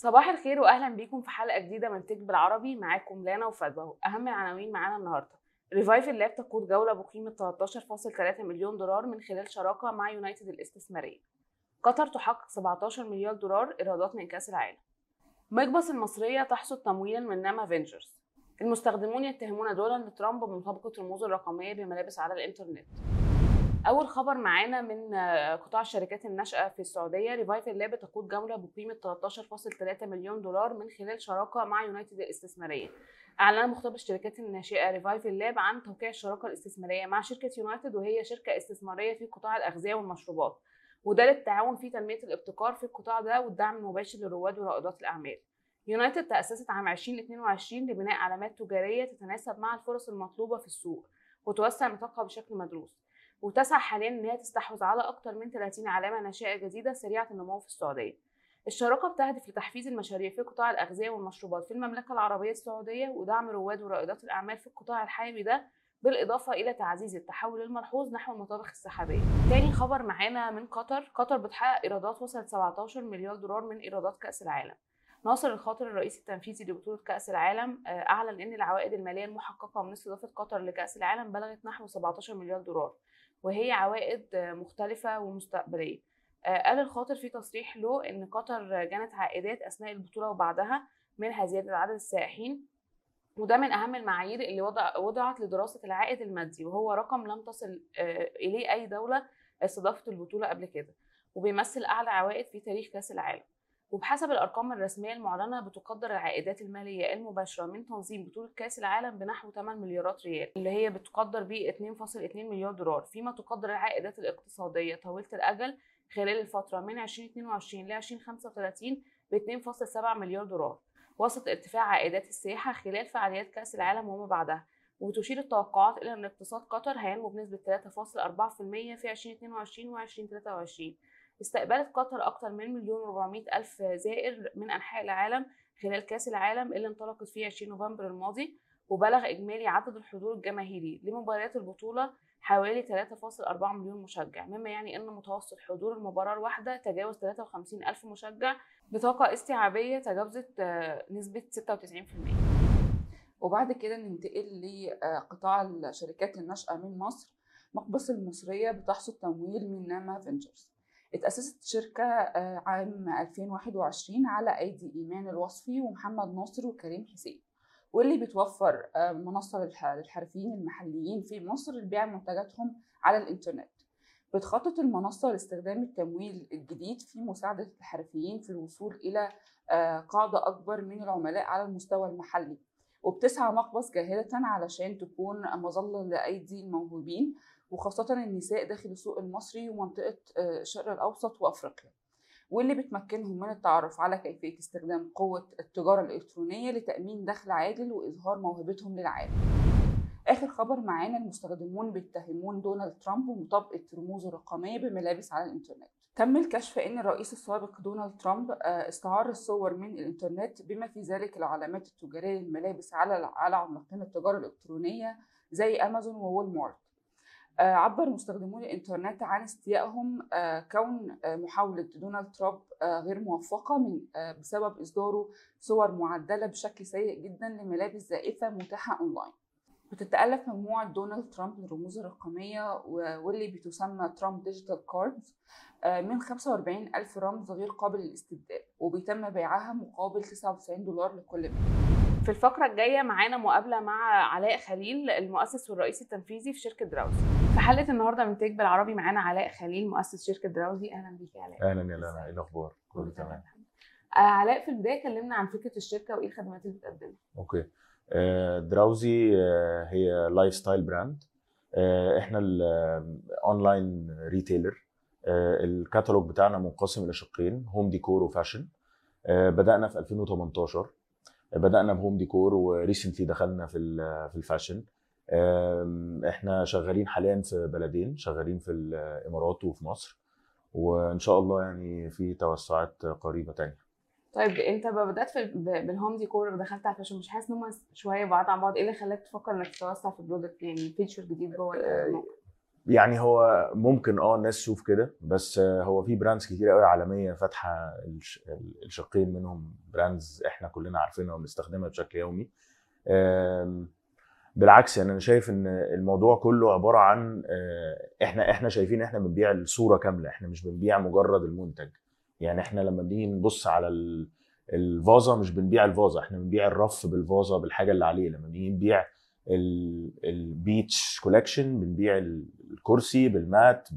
صباح الخير واهلا بيكم في حلقه جديده من تك بالعربي. معاكم لانا وفاضل. اهم العناوين معانا النهارده: ريفايفل لاب تقود جوله بقيمه 13.3 مليون دولار من خلال شراكه مع يونايتد الاستثماريه. قطر تحقق 17 مليار دولار ايرادات من كاس العالم. مقبس المصريه تحصد تمويلا من ناما فينجرز. المستخدمون يتهمون دونالد ترامب بمطابقه رموزه الرقميه بملابس على الانترنت. أول خبر معانا من قطاع الشركات الناشئة في السعودية: ريفايفل لاب تقود جولة بقيمة 13.3 مليون دولار من خلال شراكة مع يونايتد الاستثمارية. أعلن مختبر الشركات الناشئة ريفايفل لاب عن توقيع الشراكة الاستثمارية مع شركة يونايتد، وهي شركة استثمارية في قطاع الأغذية والمشروبات، وده للتعاون في تنمية الابتكار في القطاع ده والدعم المباشر لرواد ورائدات الأعمال. يونايتد تأسست عام 2022 لبناء علامات تجارية تتناسب مع الفرص المطلوبة في السوق وتوسع نطاقها بشكل مدروس، وتسعى حاليا انها تستحوذ على اكتر من 30 علامه ناشئه جديده سريعه النمو في السعوديه. الشراكه بتهدف لتحفيز المشاريع في قطاع الاغذيه والمشروبات في المملكه العربيه السعوديه ودعم رواد ورائدات الاعمال في القطاع الحيوي ده، بالاضافه الى تعزيز التحول الملحوظ نحو المطابخ السحابيه. تاني خبر معانا من قطر: قطر بتحقق ايرادات وصلت 17 مليار دولار من ايرادات كاس العالم. ناصر الخاطر الرئيس التنفيذي لبطوله كاس العالم اعلن ان العوائد الماليه المحققه من استضافه قطر لكاس العالم بلغت نحو 17 مليار دولار، وهي عوائد مختلفة ومستقبلية. قال الخاطر في تصريح له إن قطر جنت عائدات أثناء البطولة وبعدها، منها زيادة عدد السائحين، وده من أهم المعايير اللي وضعت لدراسة العائد المادي، وهو رقم لم تصل إليه أي دولة استضافت البطولة قبل كده، وبيمثل أعلى عوائد في تاريخ كأس العالم. وبحسب الأرقام الرسمية المعلنة بتقدر العائدات المالية المباشرة من تنظيم بطولة كأس العالم بنحو 8 مليارات ريال، اللي هي بتقدر ب 2.2 مليار دولار، فيما تقدر العائدات الاقتصادية طويلة الأجل خلال الفترة من 2022 ل 2035 ب 2.7 مليار دولار، وسط ارتفاع عائدات السياحة خلال فعاليات كأس العالم وما بعدها. وتشير التوقعات إلى أن اقتصاد قطر هينمو بنسبة 3.4% في 2022 و 2023. استقبلت قطر أكثر من 1,400,000 زائر من أنحاء العالم خلال كأس العالم اللي انطلقت في 20 نوفمبر الماضي، وبلغ إجمالي عدد الحضور الجماهيري لمباريات البطولة حوالي 3.4 مليون مشجع، مما يعني أن متوسط حضور المباراة الواحدة تجاوز 53,000 مشجع بطاقة استيعابية تجاوزت نسبة 96%. وبعد كده ننتقل لقطاع الشركات الناشئة من مصر. مقبس المصرية بتحصد تمويل من ناما فينجرز. اتأسست شركة عام 2021 على أيدي إيمان الوصفي ومحمد ناصر وكريم حسين، واللي بتوفر منصة للحرفيين المحليين في مصر لبيع منتجاتهم على الإنترنت. بتخطط المنصة لاستخدام التمويل الجديد في مساعدة الحرفيين في الوصول إلى قاعدة أكبر من العملاء على المستوى المحلي، وبتسعى مقبس جاهدة علشان تكون مظلة لأيدي الموهوبين، وخاصة النساء داخل السوق المصري ومنطقة الشرق الأوسط وأفريقيا، واللي بتمكنهم من التعرف على كيفية استخدام قوة التجارة الإلكترونية لتأمين دخل عاجل وإظهار موهبتهم للعالم. آخر خبر معانا: المستخدمون بيتهمون دونالد ترامب بمطابقة رموزه الرقمية بملابس على الإنترنت. تم الكشف أن الرئيس السابق دونالد ترامب استعار الصور من الإنترنت، بما في ذلك العلامات التجارية للملابس على عملاقين التجارة الإلكترونية زي أمازون وول مارت. عبر مستخدمو الانترنت عن استيائهم كون محاولة دونالد ترامب غير موفقة بسبب إصداره صور معدلة بشكل سيء جدا لملابس زائفة متاحة أونلاين. بتتألف مجموعة دونالد ترامب الرموز الرقمية واللي بتسمى ترامب ديجيتال كاردز من 45,000 رمز غير قابل للاستبدال، وبيتم بيعها مقابل $99 لكل منهم. في الفقرة الجاية معانا مقابلة مع علاء خليل، المؤسس والرئيس التنفيذي في شركة دراوسي. في حلقة النهاردة من تك بالعربي معانا علاء خليل مؤسس شركة دراوسي. أهلا بيك يا علاء. أهلا يا لانا، إيه الأخبار؟ كله تمام. علاء، في البداية كلمنا عن فكرة الشركة وإيه الخدمات اللي بتقدمها. أوكي. دراوسي هي لايف ستايل براند. إحنا الأونلاين ريتيلر. الكاتالوج بتاعنا منقسم إلى شقين: هوم ديكور وفاشن. بدأنا في 2018، بدأنا بهوم ديكور وريسنتلي دخلنا في الفاشن. احنا شغالين حاليا في بلدين، شغالين في الامارات وفي مصر، وان شاء الله يعني في توسعات قريبه تانية. طيب انت بدات بالهوم ديكور ودخلت على الفاشن، مش حاسس ان هم شويه بعاد عن بعض؟ ايه اللي خلاك تفكر انك تتوسع في برودكت، يعني فيتشر جديد جوه؟ يعني هو ممكن الناس تشوف كده، بس هو في براندز كتير قوي عالميه فاتحه الشقين، منهم براندز احنا كلنا عارفينها وبنستخدمها بشكل يومي. بالعكس يعني انا شايف ان الموضوع كله عباره عن احنا شايفين احنا بنبيع الصوره كامله، احنا مش بنبيع مجرد المنتج. يعني احنا لما بنيجي نبص على الفازه مش بنبيع الفازه، احنا بنبيع الرف بالفازه بالحاجه اللي عليه. لما بنيجي نبيع البيتش كولكشن بنبيع الكرسي بالمات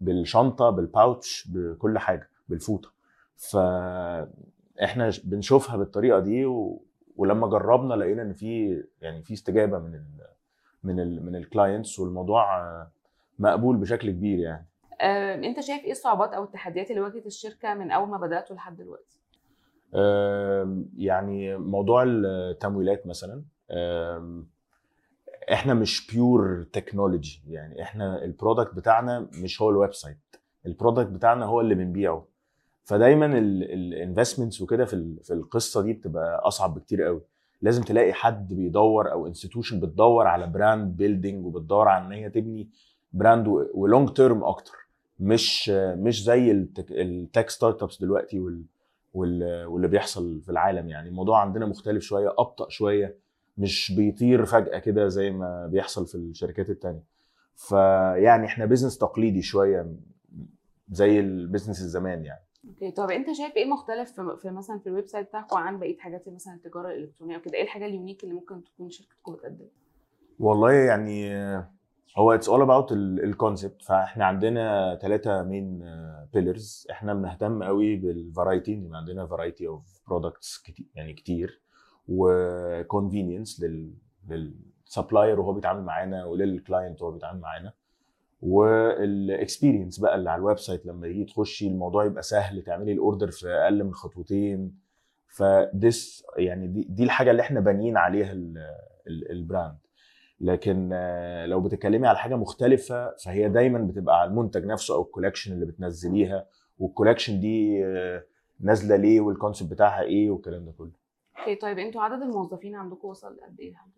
بالشنطه بالباوتش بكل حاجه بالفوطه. فاحنا بنشوفها بالطريقه دي، ولما جربنا لقينا ان في يعني في استجابه من ال من ال من الكلاينتس، والموضوع مقبول بشكل كبير. يعني انت شايف ايه الصعوبات او التحديات اللي واجهت الشركه من اول ما بداتوا لحد دلوقتي؟ يعني موضوع التمويلات مثلا، احنا مش بيور تكنولوجي. يعني احنا البرودكت بتاعنا مش هو الويب سايت، البرودكت بتاعنا هو اللي بنبيعه، فدايما الانفستمنتس وكده في القصه دي بتبقى اصعب بكتير قوي. لازم تلاقي حد بيدور او انستيتيوشن بتدور على براند بيلدينج وبتدور على ان هي تبني براند ولونج تيرم اكتر، مش زي التك ستارت ابس دلوقتي واللي بيحصل في العالم. يعني الموضوع عندنا مختلف شويه، ابطا شويه، مش بيطير فجأة كده زي ما بيحصل في الشركات التانية. فيعني احنا بيزنس تقليدي شوية زي البيزنس الزمان يعني. اوكي، طب انت شايف ايه مختلف في مثلا في الويب سايت بتاعكم عن بقية حاجات مثلا التجارة الالكترونية وكده؟ ايه الحاجة اليونيك اللي ممكن تكون شركتكم بتقدمها؟ والله يعني هو اتس اول اباوت الكونسبت. فاحنا عندنا 3 مين بيلرز. احنا بنهتم قوي بالفرايتي، ان عندنا فرايتي اوف برودكتس يعني كتير، وكونفينينس للسبلاير وهو بيتعامل معانا وللكلاينت وهو بيتعامل معانا، والاكسبيرينس بقى اللي على الويب سايت لما يجي تخشي الموضوع يبقى سهل، تعملي الاوردر في اقل من خطوتين. فديس يعني دي الحاجه اللي احنا بانيين عليها البراند. لكن لو بتتكلمي على حاجه مختلفه فهي دايما بتبقى على المنتج نفسه او الكولكشن اللي بتنزليها، والكولكشن دي نازله ليه والكونسبت بتاعها ايه والكلام ده كله. اوكي، طيب انتوا عدد الموظفين عندكم وصل لقد ايه لحد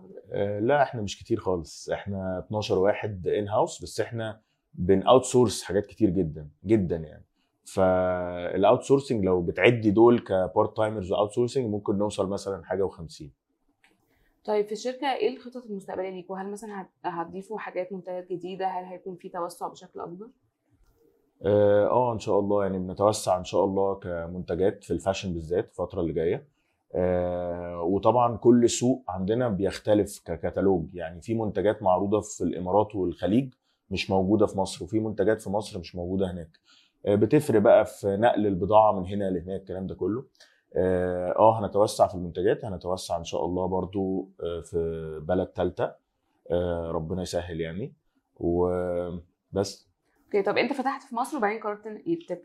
دلوقتي؟ لا احنا مش كتير خالص، احنا 12 واحد ان هاوس، بس احنا بناوت سورس حاجات كتير جدا جدا يعني. فالاوت سورسنج لو بتعدي دول كبارت تايمرز واوت سورسنج ممكن نوصل مثلا حاجه و50. طيب في الشركه ايه الخطط المستقبليه ليكم؟ هل مثلا هتضيفوا حاجات منتجات جديده؟ هل هيكون في توسع بشكل اكبر؟ ان شاء الله يعني بنتوسع ان شاء الله كمنتجات في الفاشن بالذات الفتره اللي جايه. وطبعا كل سوق عندنا بيختلف ككتالوج. يعني في منتجات معروضه في الامارات والخليج مش موجوده في مصر، وفي منتجات في مصر مش موجوده هناك. بتفرق بقى في نقل البضاعه من هنا لهناك الكلام ده كله. هنتوسع في المنتجات، هنتوسع ان شاء الله برضو في بلد ثالثه ربنا يسهل يعني وبس. اوكي، طب انت فتحت في مصر وبعدين قررت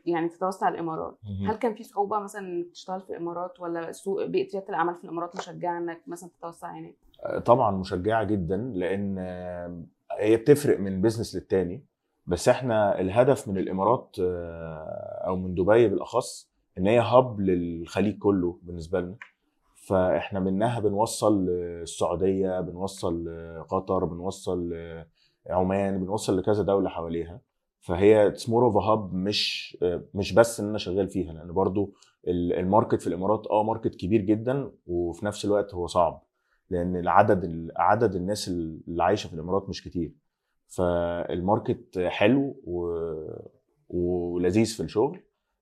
يعني تتوسع الامارات. هل كان في صعوبه مثلا تشتغل في الامارات، ولا سوق بيئه العمل في الامارات مشجعه انك مثلا تتوسع هناك؟ طبعا مشجعه جدا، لان هي بتفرق من بيزنس للتاني. بس احنا الهدف من الامارات او من دبي بالاخص ان هي هاب للخليج كله بالنسبه لنا. فاحنا منها بنوصل السعوديه، بنوصل قطر، بنوصل عمان، بنوصل لكذا دوله حواليها. فهي اتس مور اوف هاب، مش بس ان انا شغال فيها، لان برضو الماركت في الامارات ماركت كبير جدا، وفي نفس الوقت هو صعب لان عدد الناس اللي عايشه في الامارات مش كتير. فالماركت حلو ولذيذ في الشغل،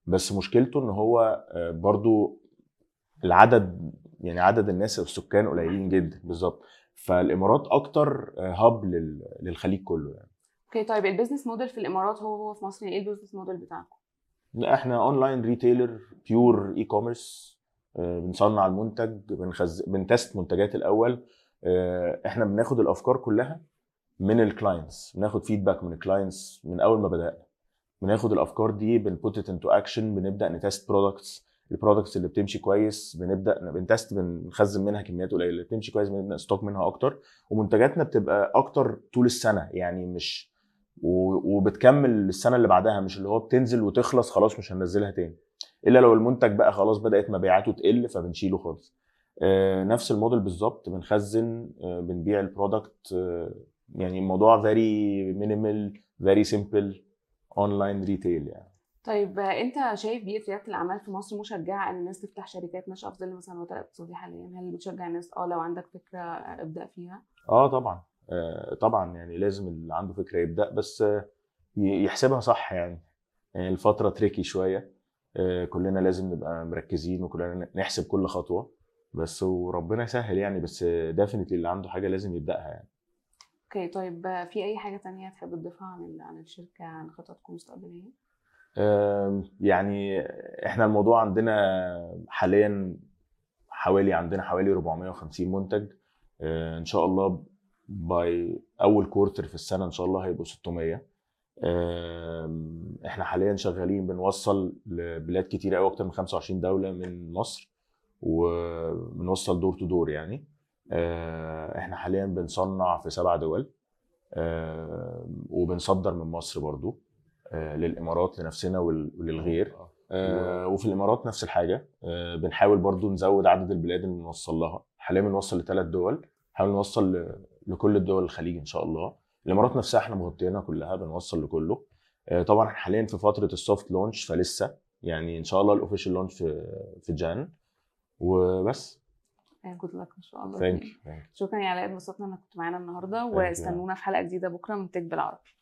بس مشكلته ان هو برضو العدد يعني عدد الناس والسكان قليلين جدا بالظبط. فالامارات اكتر هاب للخليج كله يعني. اوكي، طيب البيزنس موديل في الامارات هو في مصر، ايه البيزنس موديل بتاعكم؟ لا احنا اونلاين ريتيلر بيور اي كوميرس. بنصنع المنتج، بنتست منتجات الاول. احنا بناخد الافكار كلها من الكلاينتس، بناخد فيدباك من الكلاينتس من اول ما بدانا، بناخد الافكار دي بنبوت ات انتو اكشن، بنبدا نتست برودكتس. البرودكتس اللي بتمشي كويس بنبدا بنتست، بنخزن منها كميات قليله. اللي بتمشي كويس بنبدا ستوك منها اكتر، ومنتجاتنا بتبقى اكتر طول السنه يعني، مش وبتكمل السنه اللي بعدها، مش اللي هو بتنزل وتخلص خلاص مش هننزلها تاني، الا لو المنتج بقى خلاص بدات مبيعاته تقل فبنشيله خالص. نفس الموديل بالظبط، بنخزن، بنبيع البرودكت يعني الموضوع very minimal very simple online retail يعني. طيب انت شايف بيئه رياده الاعمال في مصر مشجعه ان الناس تفتح شركات ناشئه افضل مثلا الوطن الاقتصادي حاليا؟ هل بتشجع الناس لو عندك فكره ابدا فيها؟ طبعا طبعا يعني لازم اللي عنده فكره يبدا، بس يحسبها صح يعني. الفتره تريكي شويه، كلنا لازم نبقى مركزين وكلنا نحسب كل خطوه، بس وربنا يسهل يعني. بس ديفينتلي اللي عنده حاجه لازم يبداها يعني. اوكي طيب، في اي حاجه ثانيه تحب تضيفها عن الشركه، عن خططكم المستقبليه؟ يعني احنا الموضوع عندنا حاليا حوالي 450 منتج. ان شاء الله باي اول كورتر في السنه ان شاء الله هيبقوا 600. احنا حاليا شغالين بنوصل لبلاد كتيره قوي، اكتر من 25 دوله من مصر، وبنوصل دور تو دور يعني. احنا حاليا بنصنع في 7 دول، وبنصدر من مصر برضو للامارات لنفسنا وللغير. وفي الامارات نفس الحاجه، بنحاول برضو نزود عدد البلاد اللي بنوصل لها. حاليا بنوصل ل3 دول، بنحاول نوصل لكل الدول الخليج ان شاء الله. الامارات نفسها احنا مغطيينها كلها، بنوصل لكله. طبعا حاليا في فتره السوفت لونش، فلسه يعني ان شاء الله الاوفيشال لونش في جان وبس. جود لك ان شاء الله. شكرا يا علاء، اتبسطنا انك كنت معانا النهارده، واستنونا في حلقه جديده بكره من تك بالعربي.